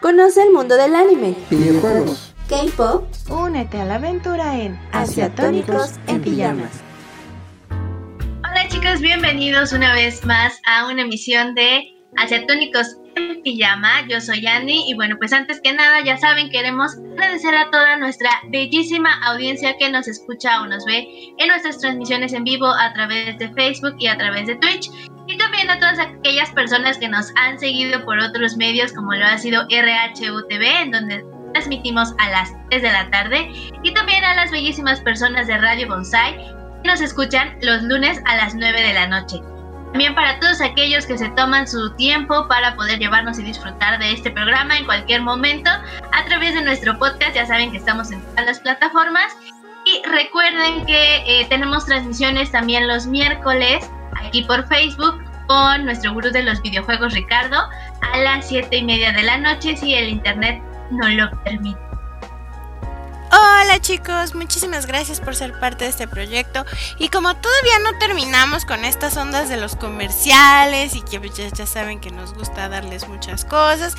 Conoce el mundo del anime, videojuegos, K-pop. Únete a la aventura en Asiatónicos en Pijamas. Hola chicos, bienvenidos una vez más a una emisión de Asiatónicos en Pijama. Yo soy Annie y bueno, pues antes que nada, ya saben, queremos agradecer a toda nuestra bellísima audiencia que nos escucha o nos ve en nuestras transmisiones en vivo a través de Facebook y a través de Twitch. Y también a todas aquellas personas que nos han seguido por otros medios como lo ha sido RHUTV, en donde transmitimos a las 3 de la tarde. Y también a las bellísimas personas de Radio Bonsai que nos escuchan los lunes a las 9 de la noche. También para todos aquellos que se toman su tiempo para poder llevarnos y disfrutar de este programa en cualquier momento a través de nuestro podcast. Ya saben que estamos en todas las plataformas. Y recuerden que tenemos transmisiones también los miércoles aquí por Facebook con nuestro gurú de los videojuegos Ricardo a las 7:30 de la noche si el internet no lo permite. Hola chicos, muchísimas gracias por ser parte de este proyecto. Y como todavía no terminamos con estas ondas de los comerciales y que ya saben que nos gusta darles muchas cosas,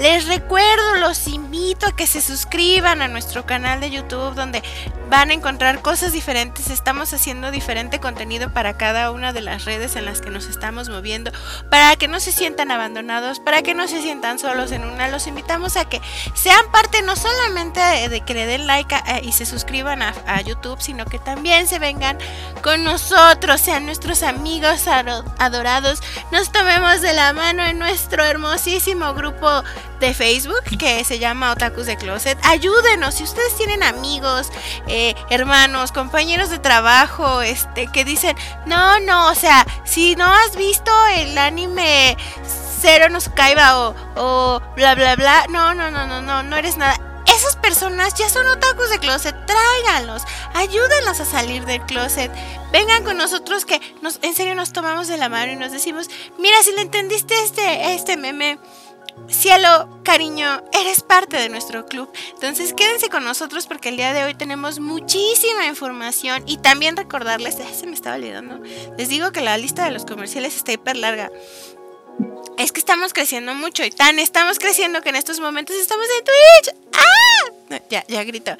les recuerdo, los invito a que se suscriban a nuestro canal de YouTube, donde van a encontrar cosas diferentes. Estamos haciendo diferente contenido para cada una de las redes en las que nos estamos moviendo, para que no se sientan abandonados, para que no se sientan solos en una. Los invitamos a que sean parte no solamente de que le den like y se suscriban a YouTube, sino que también se vengan con nosotros, sean nuestros amigos adorados, nos tomemos de la mano en nuestro hermosísimo grupo de Facebook que se llama Otakus de Closet. Ayúdenos, si ustedes tienen amigos, hermanos, compañeros de trabajo, que dicen, o sea, si no has visto el anime Cero nos caiba o bla bla bla, no eres nada. Esas personas ya son otakus de closet, tráiganlos, ayúdenlos a salir del closet, vengan con nosotros que en serio nos tomamos de la mano y nos decimos, mira, si le entendiste este meme, cielo, cariño, eres parte de nuestro club. Entonces quédense con nosotros porque el día de hoy tenemos muchísima información. Y también recordarles, se me estaba olvidando, les digo que la lista de los comerciales está hiper larga. Es que estamos creciendo mucho y estamos creciendo que en estos momentos estamos en Twitch. ¡Ah! No, ya grito.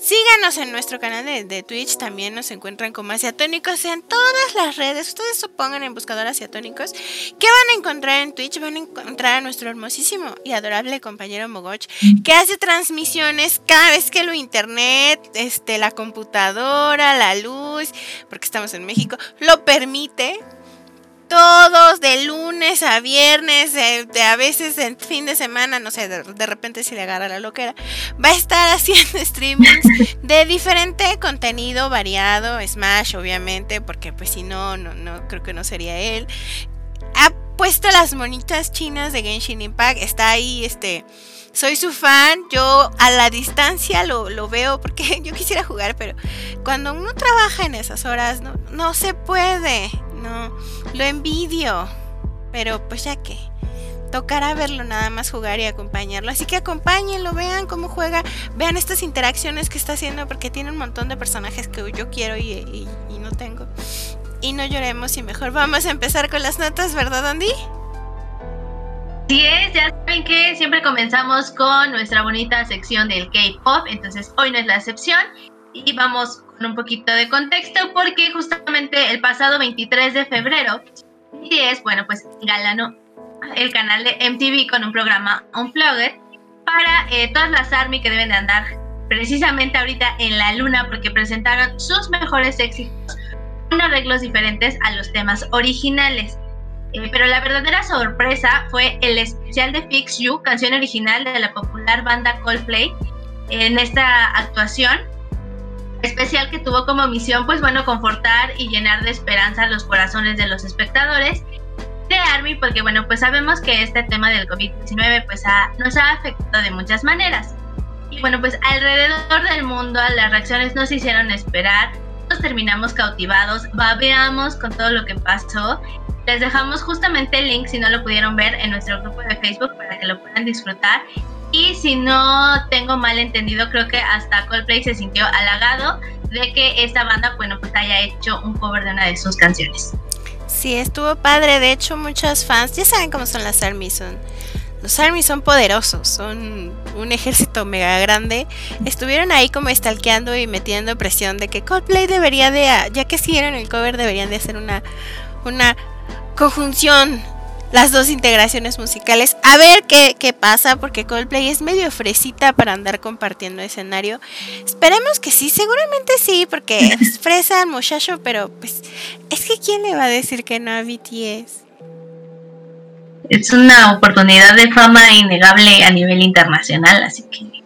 Síganos en nuestro canal de Twitch. También nos encuentran como Asiatónicos en todas las redes. Ustedes pongan en buscador Asiatónicos. ¿Qué van a encontrar en Twitch? Van a encontrar a nuestro hermosísimo y adorable compañero Mogoch, que hace transmisiones cada vez que lo internet, la computadora, la luz, porque estamos en México, lo permite. Todos de lunes a viernes, a veces en fin de semana, no sé, de repente si le agarra la loquera, va a estar haciendo streamings de diferente contenido variado, Smash obviamente, porque pues si no creo que no sería él. Ha puesto las monitas chinas de Genshin Impact, está ahí, soy su fan, yo a la distancia lo veo porque yo quisiera jugar, pero cuando uno trabaja en esas horas no se puede. No, lo envidio, pero pues ya que tocará verlo nada más jugar y acompañarlo. Así que acompáñenlo, vean cómo juega, vean estas interacciones que está haciendo porque tiene un montón de personajes que yo quiero y no tengo. Y no lloremos y mejor vamos a empezar con las notas, ¿verdad, Andy? Así es, ya saben que siempre comenzamos con nuestra bonita sección del K-Pop, entonces hoy no es la excepción. Y vamos con un poquito de contexto porque justamente el pasado 23 de febrero, BTS, pues engalanó el canal de MTV con un programa Unplugged para todas las ARMY que deben de andar precisamente ahorita en la luna porque presentaron sus mejores éxitos con arreglos diferentes a los temas originales. Pero la verdadera sorpresa fue el especial de Fix You, canción original de la popular banda Coldplay, en esta actuación especial que tuvo como misión, confortar y llenar de esperanza los corazones de los espectadores de ARMY, porque sabemos que este tema del COVID-19 nos ha afectado de muchas maneras. Y alrededor del mundo las reacciones nos hicieron esperar, nos terminamos cautivados, babeamos con todo lo que pasó. Les dejamos justamente el link si no lo pudieron ver en nuestro grupo de Facebook para que lo puedan disfrutar. Y si no tengo mal entendido, creo que hasta Coldplay se sintió halagado de que esta banda, haya hecho un cover de una de sus canciones. Sí, estuvo padre. De hecho, muchas fans, ya saben cómo son las ARMY, son Los ARMY son poderosos, son un ejército mega grande. Estuvieron ahí como stalkeando y metiendo presión de que Coldplay debería de, ya que hicieron el cover, deberían de hacer una conjunción, las dos integraciones musicales. A ver qué pasa, porque Coldplay es medio fresita para andar compartiendo escenario. Esperemos que sí, seguramente sí, porque es fresa el muchacho, pero pues es que ¿quién le va a decir que no a BTS? Es una oportunidad de fama innegable a nivel internacional, así que...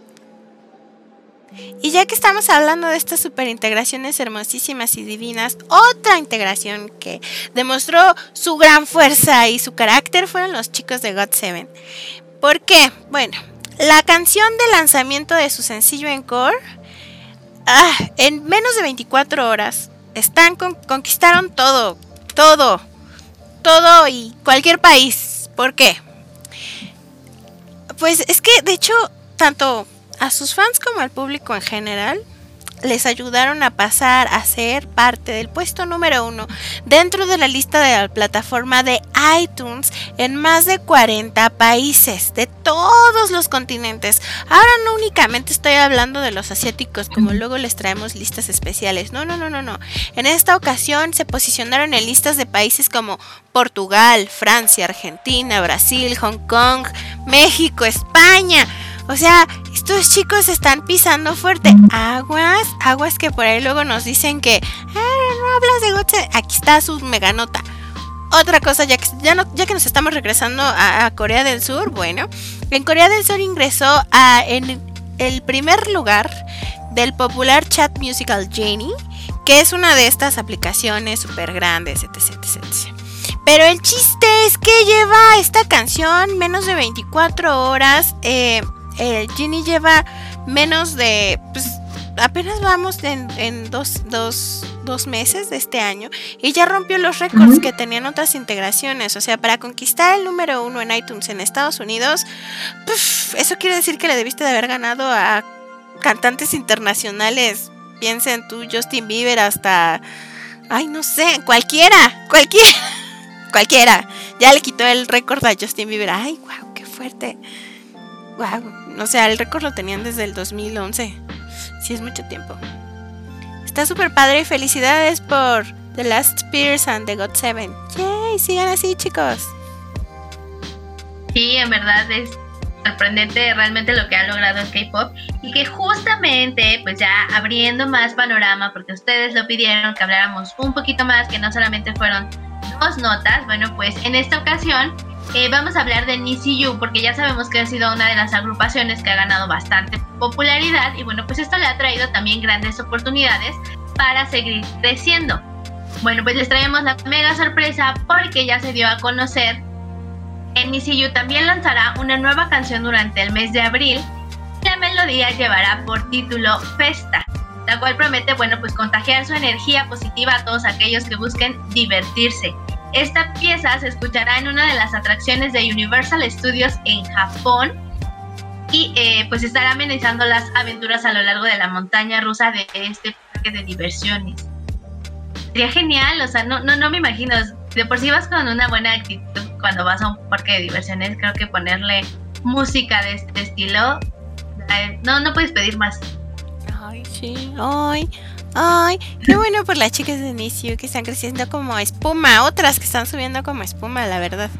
Y ya que estamos hablando de estas superintegraciones hermosísimas y divinas, otra integración que demostró su gran fuerza y su carácter fueron los chicos de GOT7. ¿Por qué? Bueno, la canción de lanzamiento de su sencillo Encore, en menos de 24 horas, conquistaron todo y cualquier país. ¿Por qué? Pues es que de hecho tanto a sus fans como al público en general les ayudaron a pasar a ser parte del puesto número 1 dentro de la lista de la plataforma de iTunes en más de 40 países de todos los continentes. Ahora no únicamente estoy hablando de los asiáticos, como luego les traemos listas especiales. No. En esta ocasión se posicionaron en listas de países como Portugal, Francia, Argentina, Brasil, Hong Kong, México, España. O sea, estos chicos están pisando fuerte. Aguas que por ahí luego nos dicen que no hablas de GOT7. Aquí está su meganota. Otra cosa, ya que nos estamos regresando a Corea del Sur, bueno, en Corea del Sur ingresó en el primer lugar del popular chat musical Genie, que es una de estas aplicaciones súper grandes, etc. Pero el chiste es que lleva esta canción menos de 24 horas... Genie lleva menos de, pues apenas vamos en dos meses de este año y ya rompió los récords que tenían otras integraciones. O sea, para conquistar el número 1 en iTunes en Estados Unidos, eso quiere decir que le debiste de haber ganado a cantantes internacionales. Piensa en tú, Justin Bieber, hasta, no sé, cualquiera. Ya le quitó el récord a Justin Bieber. Ay, wow, qué fuerte. Wow, o sea, el récord lo tenían desde el 2011. Sí, es mucho tiempo. Está súper padre y felicidades por The Last Spears and the GOT7. ¡Yay! Sigan así, chicos. Sí, en verdad es sorprendente realmente lo que ha logrado el K-pop. Y que justamente, pues ya abriendo más panorama, porque ustedes lo pidieron que habláramos un poquito más, que no solamente fueron dos notas. Bueno, pues en esta ocasión... vamos a hablar de NiziU, porque ya sabemos que ha sido una de las agrupaciones que ha ganado bastante popularidad y bueno, pues esto le ha traído también grandes oportunidades para seguir creciendo. Bueno, pues les traemos la mega sorpresa porque ya se dio a conocer que NiziU también lanzará una nueva canción durante el mes de abril y la melodía llevará por título Festa, la cual promete, bueno, pues contagiar su energía positiva a todos aquellos que busquen divertirse. Esta pieza se escuchará en una de las atracciones de Universal Studios en Japón y pues estará amenizando las aventuras a lo largo de la montaña rusa de este parque de diversiones. Sería genial, o sea, no me imagino, de por sí vas con una buena actitud cuando vas a un parque de diversiones, creo que ponerle música de este estilo, no puedes pedir más. Ay, sí, Ay, qué bueno por las chicas de NiziU que están creciendo como espuma, otras que están subiendo como espuma, la verdad.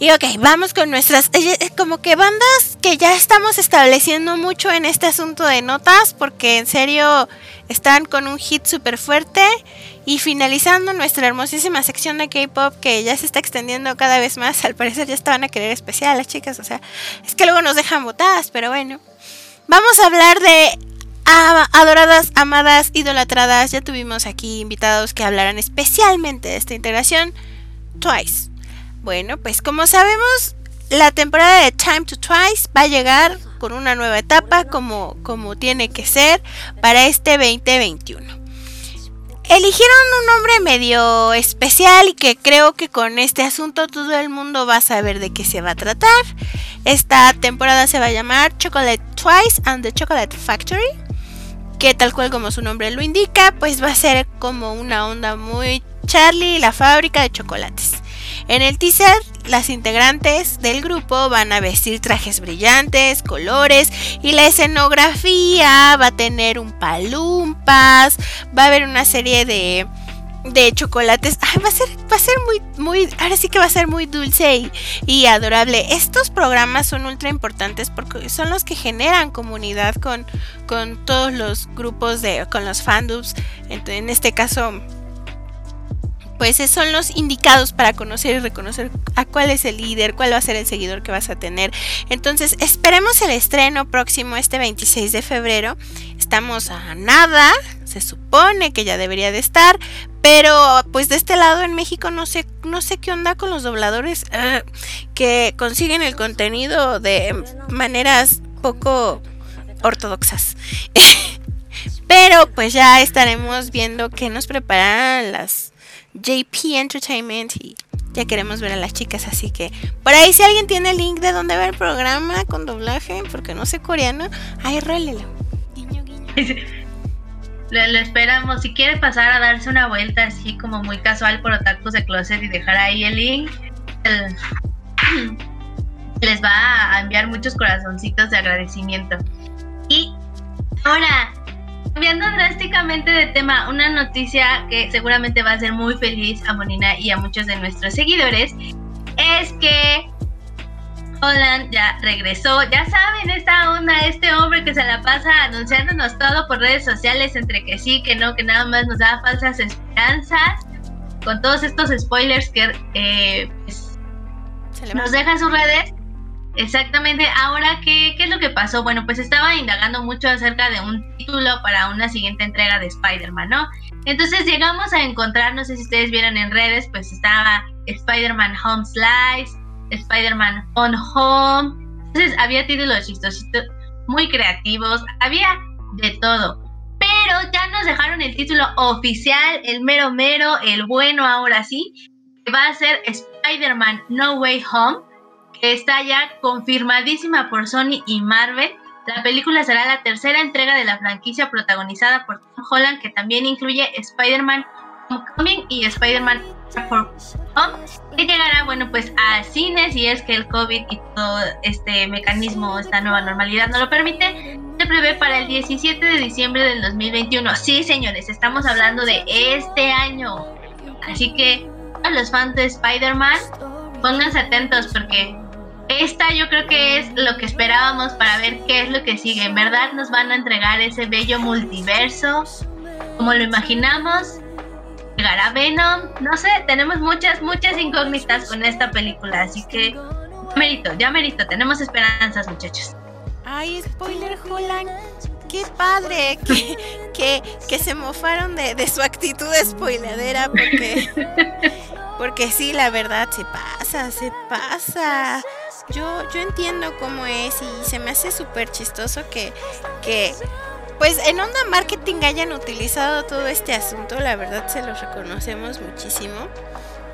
Y ok, vamos con nuestras, como que bandas que ya estamos estableciendo mucho en este asunto de notas, porque en serio están con un hit súper fuerte. Y finalizando nuestra hermosísima sección de K-pop, que ya se está extendiendo cada vez más, al parecer ya estaban a querer especial las chicas, o sea, es que luego nos dejan botadas, pero bueno. Vamos a hablar de... adoradas, amadas, idolatradas. Ya tuvimos aquí invitados que hablarán especialmente de esta integración, Twice. Bueno, pues como sabemos, la temporada de Time to Twice va a llegar con una nueva etapa, como tiene que ser, para este 2021. Eligieron un nombre medio especial y que creo que con este asunto todo el mundo va a saber de qué se va a tratar. Esta temporada se va a llamar Chocolate Twice and the Chocolate Factory, que tal cual como su nombre lo indica, pues va a ser como una onda muy Charlie, la fábrica de chocolates. En el teaser Las integrantes del grupo van a vestir trajes brillantes, colores, y la escenografía va a tener un palumpas, va a haber una serie de chocolates. Ay, va a ser muy, ahora sí que va a ser muy dulce y adorable. Estos programas son ultra importantes porque son los que generan comunidad con todos los grupos con los fandoms. Entonces, en este caso, pues son los indicados para conocer y reconocer a cuál es el líder, cuál va a ser el seguidor que vas a tener. Entonces, esperemos el estreno próximo este 26 de febrero. Estamos a nada, se supone que ya debería de estar, pero pues de este lado en México no sé qué onda con los dobladores que consiguen el contenido de maneras poco ortodoxas. Pero pues ya estaremos viendo qué nos preparan las JP Entertainment, y ya queremos ver a las chicas, así que por ahí si alguien tiene el link de donde ver el programa con doblaje, porque no sé coreano, ahí rólelo. Guiño, guiño. Lo esperamos. Si quiere pasar a darse una vuelta así como muy casual por Otakus de Closet y dejar ahí el link, les va a enviar muchos corazoncitos de agradecimiento. Y ahora, cambiando drásticamente de tema, una noticia que seguramente va a hacer muy feliz a Monina y a muchos de nuestros seguidores es que Holland ya regresó. Ya saben, esta onda, este hombre que se la pasa anunciándonos todo por redes sociales, entre que sí, que no, que nada más nos da falsas esperanzas, con todos estos spoilers que pues, nos dejan sus redes. Exactamente. Ahora, ¿qué es lo que pasó? Bueno, pues estaba indagando mucho acerca de un título para una siguiente entrega de Spider-Man, ¿no? Entonces llegamos a encontrar, no sé si ustedes vieron en redes, pues estaba Spider-Man Home Slice, Spider-Man On Home. Entonces había títulos chistositos, muy creativos, había de todo. Pero ya nos dejaron el título oficial, el mero mero, el bueno ahora sí, que va a ser Spider-Man No Way Home. Está ya confirmadísima por Sony y Marvel. La película será la tercera entrega de la franquicia protagonizada por Tom Holland, que también incluye Spider-Man Homecoming y Spider-Man Far From Home, que llegará, bueno, pues a cines, y es que el COVID y todo este mecanismo, esta nueva normalidad no lo permite. Se prevé para el 17 de diciembre del 2021. Sí, señores, estamos hablando de este año. Así que a los fans de Spider-Man, pónganse atentos porque esta yo creo que es lo que esperábamos para ver qué es lo que sigue. En verdad nos van a entregar ese bello multiverso como lo imaginamos. Llegará Venom. No sé, tenemos muchas incógnitas con esta película. Así que ya merito. Tenemos esperanzas, muchachos. Ay, spoiler, Holland. Qué padre que se mofaron de su actitud spoiladera porque sí, la verdad, se pasa. Yo entiendo cómo es y se me hace súper chistoso que pues en onda marketing hayan utilizado todo este asunto, la verdad se los reconocemos muchísimo.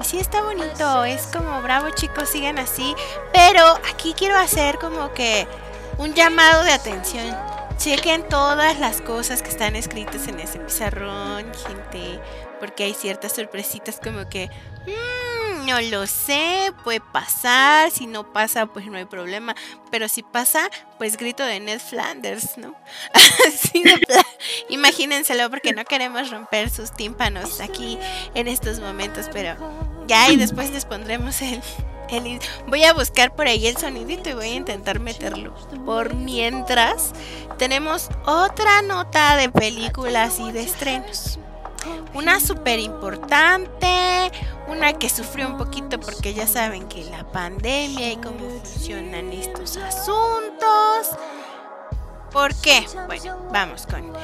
Y sí está bonito, es como bravo chicos, sigan así, pero aquí quiero hacer como que un llamado de atención. Chequen todas las cosas que están escritas en ese pizarrón, gente, porque hay ciertas sorpresitas como que no lo sé, puede pasar, si no pasa pues no hay problema, pero si pasa pues grito de Ned Flanders, ¿no? Así de plan, imagínenselo, porque no queremos romper sus tímpanos aquí en estos momentos, pero ya, y después les pondremos el voy a buscar por ahí el sonidito y voy a intentar meterlo. Por mientras, tenemos otra nota de películas y de estrenos. Una súper importante, una que sufrió un poquito porque ya saben que la pandemia y cómo funcionan estos asuntos. ¿Por qué? Bueno, vamos con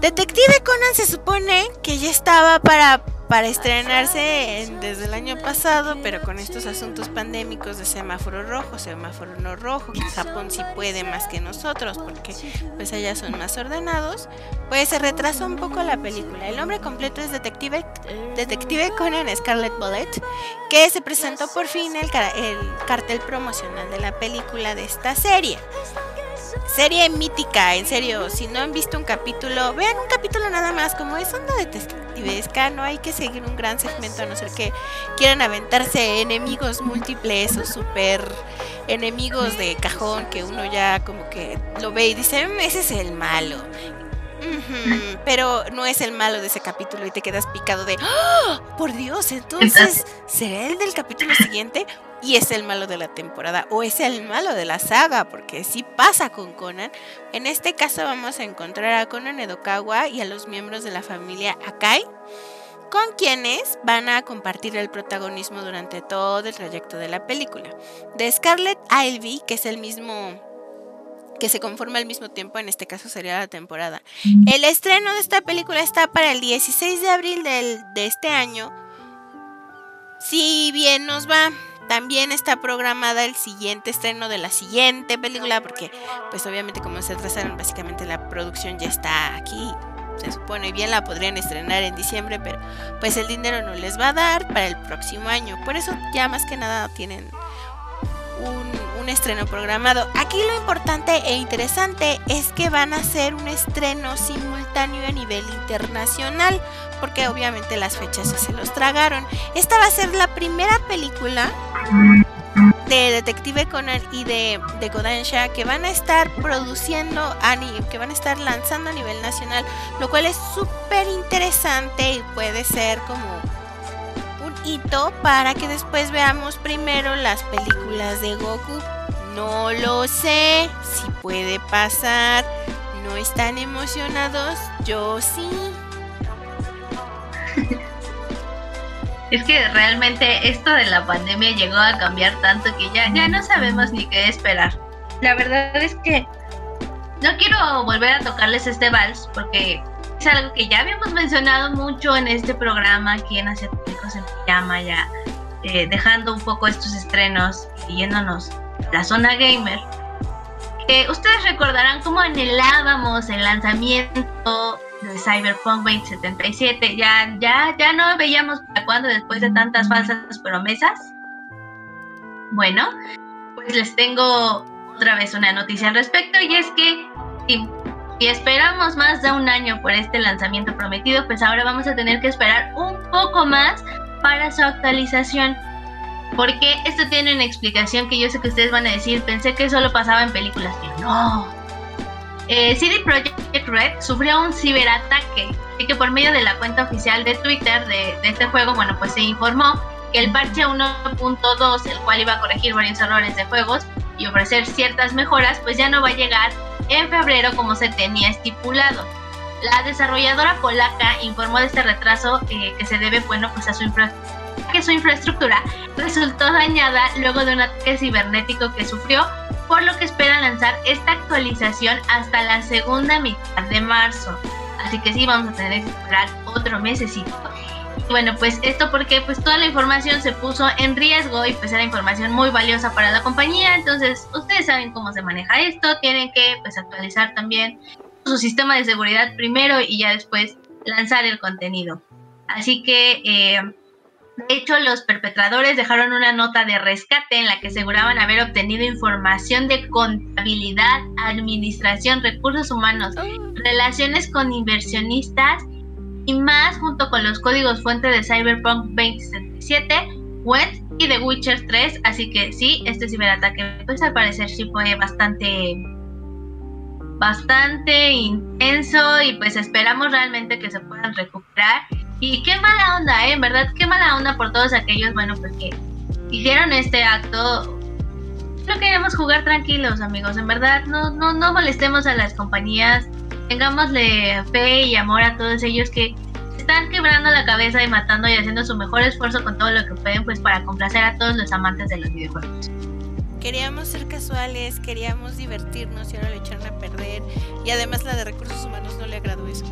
Detective Conan. Se supone que ya estaba para estrenarse desde el año pasado, pero con estos asuntos pandémicos de semáforo rojo, semáforo no rojo, que Japón sí puede más que nosotros porque pues allá son más ordenados, pues se retrasó un poco la película. El nombre completo es Detective Conan Scarlet Bullet, que se presentó por fin el cartel promocional de la película de esta serie. Serie mítica, en serio, si no han visto un capítulo, vean un capítulo nada más, como es onda de y de escano, hay que seguir un gran segmento, a no ser que quieran aventarse enemigos múltiples o super enemigos de cajón que uno ya como que lo ve y dice, ese es el malo. Uh-huh, pero no es el malo de ese capítulo y te quedas picado de ¡oh, por Dios! Entonces, ¿será el del capítulo siguiente? Y es el malo de la temporada o es el malo de la saga, porque sí pasa con Conan. En este caso vamos a encontrar a Conan Edogawa y a los miembros de la familia Akai, con quienes van a compartir el protagonismo durante todo el trayecto de la película. De Scarlet Ivy, que es el mismo... que se conforma al mismo tiempo, en este caso sería la temporada. El estreno de esta película está para el 16 de abril de este año. Si bien nos va, también está programada el siguiente estreno de la siguiente película, porque pues obviamente como se atrasaron, básicamente la producción ya está aquí, se supone, bien la podrían estrenar en diciembre, pero pues el dinero no les va a dar para el próximo año. Por eso ya más que nada tienen un estreno programado. Aquí lo importante e interesante es que van a hacer un estreno simultáneo a nivel internacional, porque obviamente las fechas se los tragaron. Esta va a ser la primera película de Detective Conan y de Kodansha que van a estar que van a estar lanzando a nivel nacional, lo cual es súper interesante y puede ser como hito para que después veamos primero las películas de Goku. No lo sé, si puede pasar. ¿No están emocionados? Yo sí. Es que realmente esto de la pandemia llegó a cambiar tanto que ya no sabemos ni qué esperar. La verdad es que no quiero volver a tocarles este vals porque es algo que ya habíamos mencionado mucho en este programa aquí en Asiatónicos en Pijama, ya dejando un poco estos estrenos y yéndonos a la zona gamer. Ustedes recordarán cómo anhelábamos el lanzamiento de Cyberpunk 2077. Ya no veíamos para cuándo después de tantas falsas promesas. Bueno, pues les tengo otra vez una noticia al respecto, y es que si esperamos más de un año por este lanzamiento prometido, pues ahora vamos a tener que esperar un poco más para su actualización. Porque esto tiene una explicación que yo sé que ustedes van a decir, pensé que solo pasaba en películas, pero no. CD Projekt Red sufrió un ciberataque, así que por medio de la cuenta oficial de Twitter de este juego, bueno, pues se informó que el parche 1.2, el cual iba a corregir varios errores de juegos y ofrecer ciertas mejoras, pues ya no va a llegar en febrero como se tenía estipulado. La desarrolladora polaca informó de este retraso que se debe, bueno, pues a que su infraestructura resultó dañada luego de un ataque cibernético que sufrió, por lo que esperan lanzar esta actualización hasta la segunda mitad de marzo. Así que sí, vamos a tener que esperar otro mesecito. Y bueno, pues esto porque pues toda la información se puso en riesgo y pues era información muy valiosa para la compañía. Entonces ustedes saben cómo se maneja esto, tienen que pues actualizar también su sistema de seguridad primero y ya después lanzar el contenido. Así que de hecho los perpetradores dejaron una nota de rescate en la que aseguraban haber obtenido información de contabilidad, administración, recursos humanos, relaciones con inversionistas y más, junto con los códigos fuente de Cyberpunk 2077, Wet y The Witcher 3, así que sí, este ciberataque pues al parecer sí fue bastante intenso y pues esperamos realmente que se puedan recuperar. Y qué mala onda, en verdad, qué mala onda por todos aquellos, bueno, pues que hicieron este acto. No queremos jugar tranquilos, amigos, en verdad, no molestemos a las compañías. Tengámosle fe y amor a todos ellos que están quebrando la cabeza y matando y haciendo su mejor esfuerzo con todo lo que pueden, pues para complacer a todos los amantes de los videojuegos. Queríamos ser casuales, queríamos divertirnos y ahora lo echaron a perder. Y además la de recursos humanos no le agradó eso.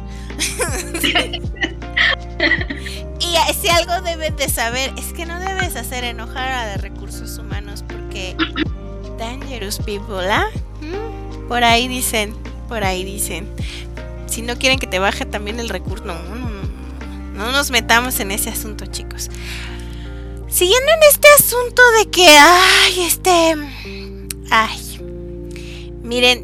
Y si algo deben de saber es que no debes hacer enojar a la de recursos humanos, porque dangerous people, ¿ah? Por ahí dicen, si no quieren que te baje también el recurso, no nos metamos en ese asunto, chicos. Siguiendo en este asunto de que, miren,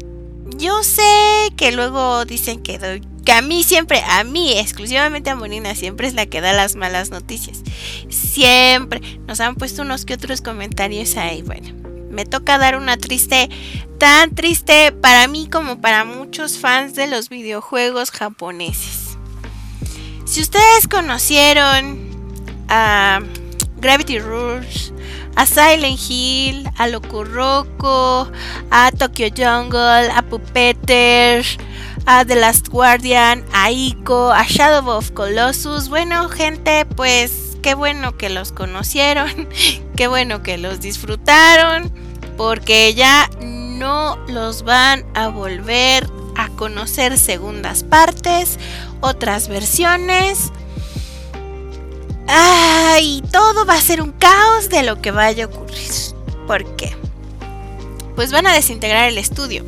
yo sé que luego dicen que doy que a mí siempre, a mí, exclusivamente a Molina, siempre es la que da las malas noticias. Siempre nos han puesto unos que otros comentarios ahí. Bueno, me toca dar una triste, tan triste para mí como para muchos fans de los videojuegos japoneses. Si ustedes conocieron a Gravity Rush, a Silent Hill, a Loco, a Tokyo Jungle, a Puppeteer, a The Last Guardian, a Ico, a Shadow of Colossus, bueno, gente, pues qué bueno que los conocieron, qué bueno que los disfrutaron, porque ya no los van a volver a conocer segundas partes, otras versiones. Y todo va a ser un caos de lo que vaya a ocurrir. ¿Por qué? Pues van a desintegrar el estudio.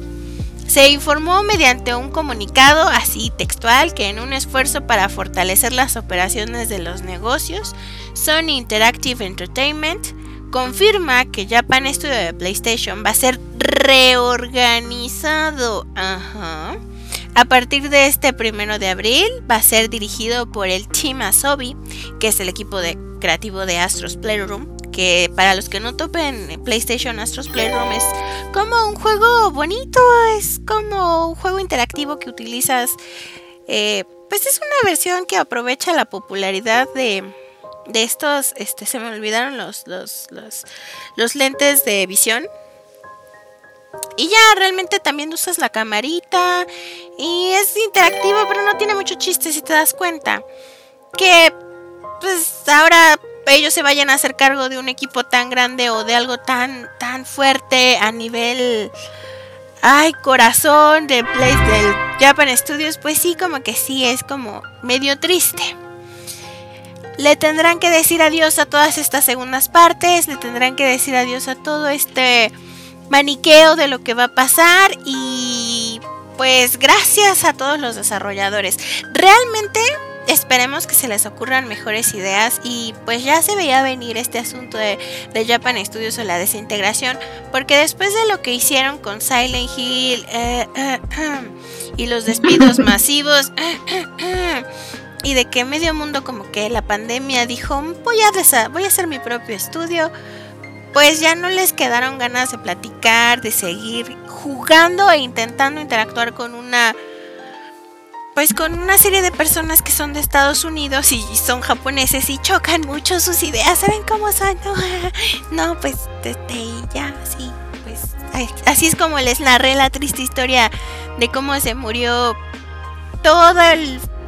Se informó mediante un comunicado así textual que en un esfuerzo para fortalecer las operaciones de los negocios, Sony Interactive Entertainment confirma que Japan Studio de PlayStation va a ser reorganizado. A partir de este 1 de abril va a ser dirigido por el Team Asobi, que es el equipo creativo de Astro's Playroom, que para los que no topen PlayStation, Astro's Playroom es como un juego bonito, es como un juego interactivo que utilizas, pues es una versión que aprovecha la popularidad de estos, se me olvidaron los lentes de visión. Y ya realmente también usas la camarita y es interactivo, pero no tiene mucho chiste si te das cuenta. Que pues ahora ellos se vayan a hacer cargo de un equipo tan grande o de algo tan fuerte a nivel corazón del Japan Studios, pues sí, como que sí, es como medio triste. Le tendrán que decir adiós a todas estas segundas partes, le tendrán que decir adiós a todo este maniqueo de lo que va a pasar. Y pues gracias a todos los desarrolladores. Realmente esperemos que se les ocurran mejores ideas. Y pues ya se veía venir este asunto de Japan Studios o la desintegración, porque después de lo que hicieron con Silent Hill y los despidos masivos y de que medio mundo como que la pandemia dijo voy a hacer mi propio estudio, pues ya no les quedaron ganas de platicar, de seguir jugando e intentando interactuar con una serie de personas que son de Estados Unidos y son japoneses y chocan mucho sus ideas. ¿Saben cómo son? No, pues ya, sí, pues así es como les narré la triste historia de cómo se murió toda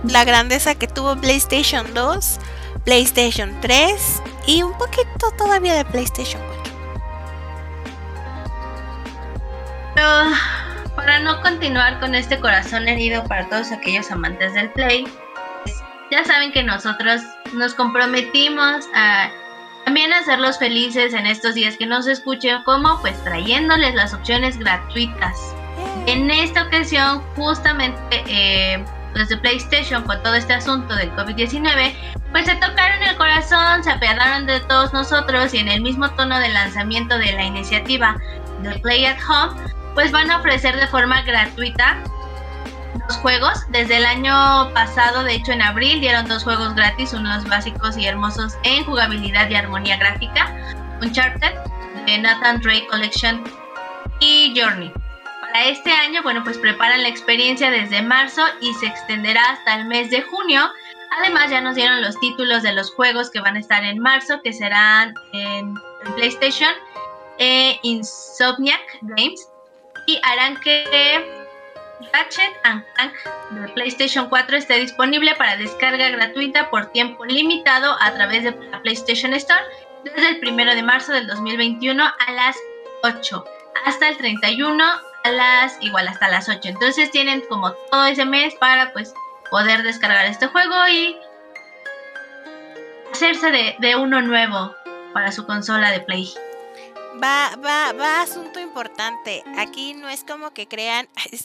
la grandeza que tuvo PlayStation 2, PlayStation 3 y un poquito todavía de PlayStation 4. Pero para no continuar con este corazón herido para todos aquellos amantes del Play, ya saben que nosotros nos comprometimos a también hacerlos felices en estos días que nos escuchen, como pues trayéndoles las opciones gratuitas. En esta ocasión justamente los de PlayStation, con todo este asunto del COVID-19, pues se tocaron el corazón, se apiadaron de todos nosotros y en el mismo tono de lanzamiento de la iniciativa de Play at Home, pues van a ofrecer de forma gratuita los juegos. Desde el año pasado, de hecho en abril, dieron 2 juegos gratis, unos básicos y hermosos en jugabilidad y armonía gráfica, Uncharted, de Nathan Drake Collection y Journey. Para este año, bueno, pues preparan la experiencia desde marzo y se extenderá hasta el mes de junio. Además, ya nos dieron los títulos de los juegos que van a estar en marzo, que serán en PlayStation, Insomniac Games, y harán que Ratchet and Clank de PlayStation 4 esté disponible para descarga gratuita por tiempo limitado a través de la PlayStation Store desde el 1 de marzo del 2021 a las 8 hasta el 31 hasta las 8. Entonces tienen como todo ese mes para pues poder descargar este juego y hacerse de uno nuevo para su consola de Play. Va, asunto importante. Aquí no es como que crean, es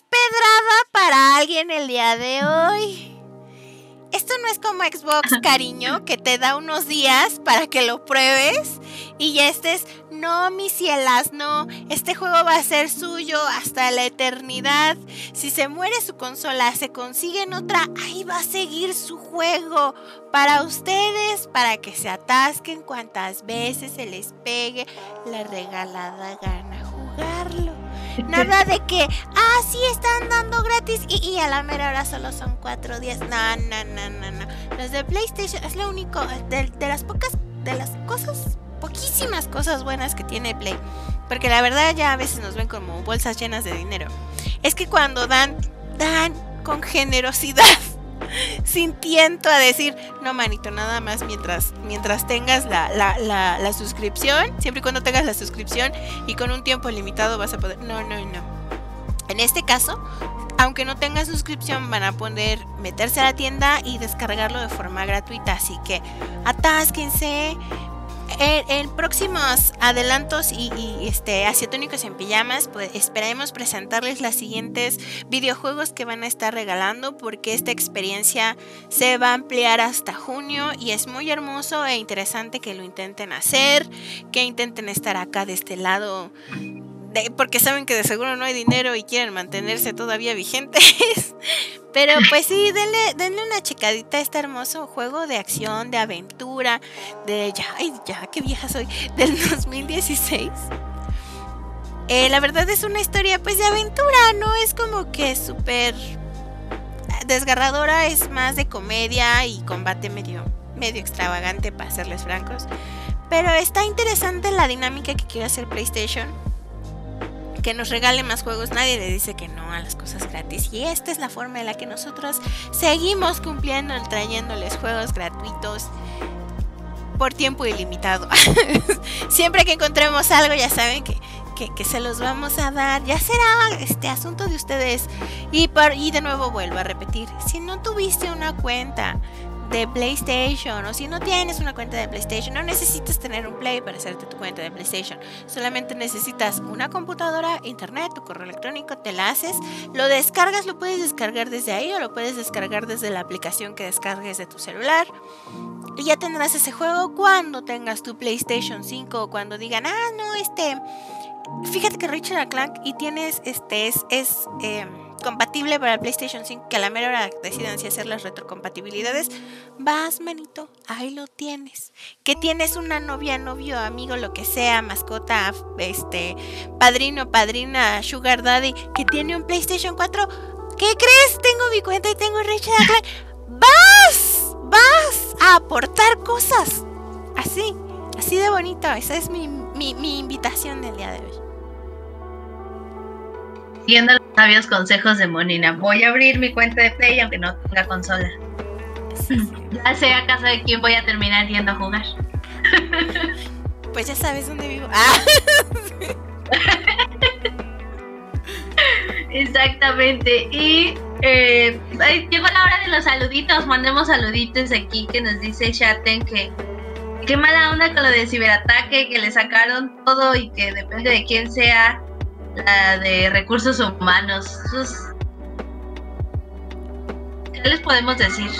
pedrada para alguien el día de hoy. Esto no es como Xbox, cariño, que te da unos días para que lo pruebes Y ya estés, no, mis cielas, no, este juego va a ser suyo hasta la eternidad. Si se muere su consola, se consiguen otra, ahí va a seguir su juego para ustedes, para que se atasquen cuantas veces se les pegue la regalada gana jugarlo. Nada de que, ah, sí, están dando gratis y a la mera hora solo son 4 días. No. Los de PlayStation es lo único, poquísimas cosas buenas que tiene Play. Porque la verdad ya a veces nos ven como bolsas llenas de dinero. Es que cuando dan con generosidad, sin tiento a decir, no manito, nada más mientras tengas la suscripción, siempre y cuando tengas la suscripción y con un tiempo limitado vas a poder, no. En este caso, aunque no tengas suscripción, van a poder meterse a la tienda y descargarlo de forma gratuita, así que atásquense. En próximos adelantos y Asiatónicos en Pijamas, pues esperaremos presentarles los siguientes videojuegos que van a estar regalando, porque esta experiencia se va a ampliar hasta junio y es muy hermoso e interesante que lo intenten hacer, que intenten estar acá de este lado, porque saben que de seguro no hay dinero y quieren mantenerse todavía vigentes. Pero pues sí, denle una checadita a este hermoso juego de acción, de aventura, ya, qué vieja soy, del 2016. La verdad es una historia pues de aventura, no es como que súper desgarradora, es más de comedia y combate medio extravagante, para serles francos. Pero está interesante la dinámica que quiere hacer PlayStation. Que nos regale más juegos, nadie le dice que no a las cosas gratis, y esta es la forma en la que nosotros seguimos cumpliendo, trayéndoles juegos gratuitos por tiempo ilimitado. Siempre que encontremos algo, ya saben que se los vamos a dar, ya será este asunto de ustedes. Y de nuevo vuelvo a repetir, si no tuviste una cuenta de PlayStation, o si no tienes una cuenta de PlayStation, no necesitas tener un Play para hacerte tu cuenta de PlayStation, solamente necesitas una computadora, internet, tu correo electrónico, te la haces, lo descargas, lo puedes descargar desde ahí o lo puedes descargar desde la aplicación que descargues de tu celular, y ya tendrás ese juego cuando tengas tu PlayStation 5 o cuando digan, fíjate que Ratchet and Clank y tienes compatible para el PlayStation 5, que a la mera hora decidan si hacer las retrocompatibilidades, vas manito, ahí lo tienes. Que tienes una novia, novio, amigo, lo que sea, mascota, padrino, padrina, sugar daddy, que tiene un PlayStation 4, ¿qué crees? Tengo mi cuenta y tengo Ratchet and Clank. Vas a aportar cosas, así de bonito. Esa es mi invitación del día de hoy. Siguiendo los sabios consejos de Monina, voy a abrir mi cuenta de Play aunque no tenga consola. Sí. Ya sé a casa de quién voy a terminar yendo a jugar. Pues ya sabes dónde vivo. Sí. Exactamente. Y llegó la hora de los saluditos. Mandemos saluditos aquí, que nos dice Shaten que qué mala onda con lo de ciberataque, que le sacaron todo y que depende de quién sea la de recursos humanos. ¿Qué les podemos decir?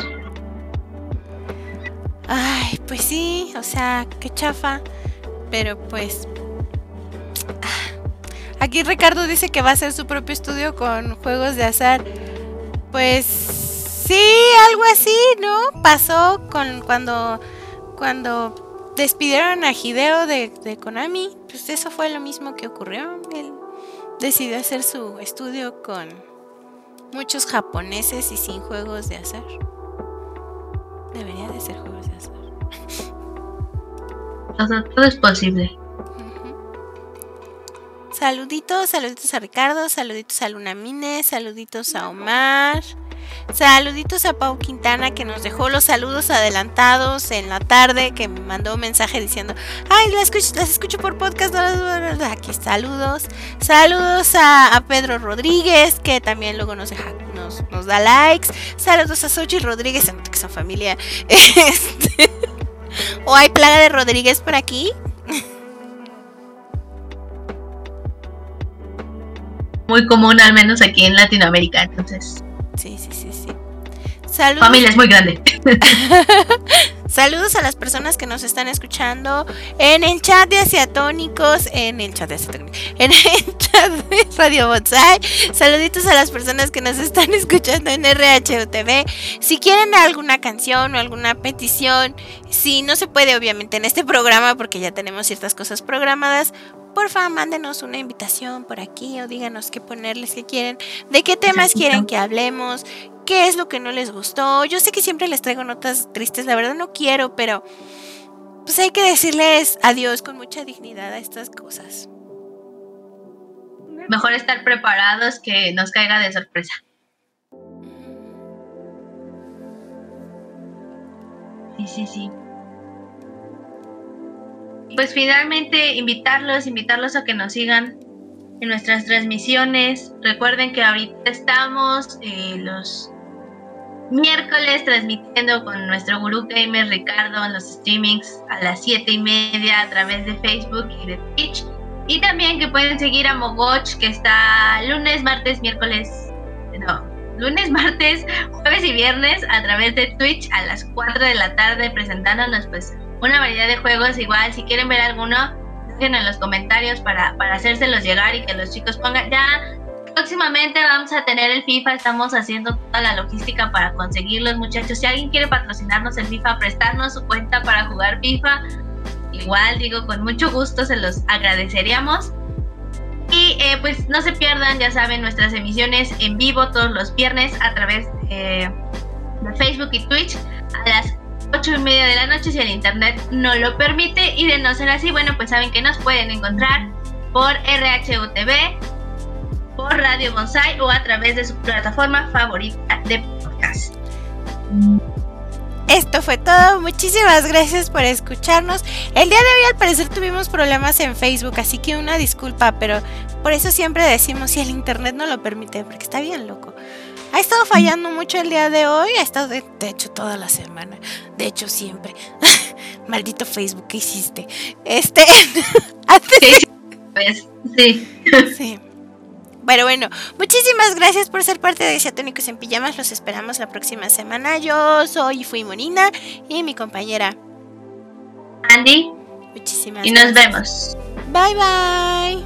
Ay, pues sí, o sea, qué chafa. Pero pues aquí Ricardo dice que va a hacer su propio estudio con juegos de azar. Pues sí, algo así, ¿no? Pasó cuando despidieron a Hideo de Konami. Pues eso fue lo mismo que ocurrió. Él decidió hacer su estudio con muchos japoneses y sin juegos de azar. Debería de ser juegos de azar. O sea, todo es posible. Uh-huh. Saluditos a Ricardo, saluditos a Luna Mine, saluditos a Omar, saluditos a Pau Quintana, que nos dejó los saludos adelantados en la tarde, que me mandó un mensaje diciendo, ay, las escucho por podcast, aquí saludos a Pedro Rodríguez, que también luego nos da likes, saludos a Sochi Rodríguez, se nota que son familia, o hay plaga de Rodríguez por aquí. Muy común, al menos aquí en Latinoamérica, entonces. Sí. Saludos. Familia es muy grande. Saludos a las personas que nos están escuchando en el chat de Asiatónicos, en el chat de Asiatónicos, en el chat de Radio Bonsai. Saluditos a las personas que nos están escuchando en RHUTV. Si quieren alguna canción o alguna petición, si no se puede obviamente en este programa porque ya tenemos ciertas cosas programadas, porfa, mándenos una invitación por aquí o díganos qué ponerles, qué quieren, de qué temas quieren que hablemos, qué es lo que no les gustó. Yo sé que siempre les traigo notas tristes, la verdad no quiero, pero pues hay que decirles adiós con mucha dignidad a estas cosas. Mejor estar preparados que nos caiga de sorpresa. Sí. Pues finalmente invitarlos a que nos sigan en nuestras transmisiones. Recuerden que ahorita estamos los miércoles transmitiendo con nuestro gurú gamer Ricardo en los streamings a las 7:30 a través de Facebook y de Twitch. Y también que pueden seguir a Mogoch, que está lunes, martes, jueves y viernes a través de Twitch a las 4 de la tarde presentándonos pues una variedad de juegos. Igual, si quieren ver alguno, déjenlo en los comentarios para hacérselos llegar y que los chicos pongan. Ya próximamente vamos a tener el FIFA, estamos haciendo toda la logística para conseguirlos, muchachos. Si alguien quiere patrocinarnos el FIFA, prestarnos su cuenta para jugar FIFA, igual digo, con mucho gusto se los agradeceríamos. Y pues no se pierdan, ya saben, nuestras emisiones en vivo todos los viernes a través de Facebook y Twitch a las 8:30 de la noche si el internet no lo permite. Y de no ser así, bueno, pues saben que nos pueden encontrar por RHUTV, por Radio Bonsai o a través de su plataforma favorita de podcast. Esto fue todo, muchísimas gracias por escucharnos. El día de hoy al parecer tuvimos problemas en Facebook, así que una disculpa, pero por eso siempre decimos si el internet no lo permite, porque está bien loco. Ha estado fallando mucho el día de hoy, ha estado de hecho toda la semana, de hecho siempre. Maldito Facebook, ¿qué hiciste? Antes... Sí. Pero bueno, muchísimas gracias por ser parte de Asiatónicos en Pijamas. Los esperamos la próxima semana. Yo soy y fui Monina y mi compañera Andy. Muchísimas gracias. Y nos vemos. Bye.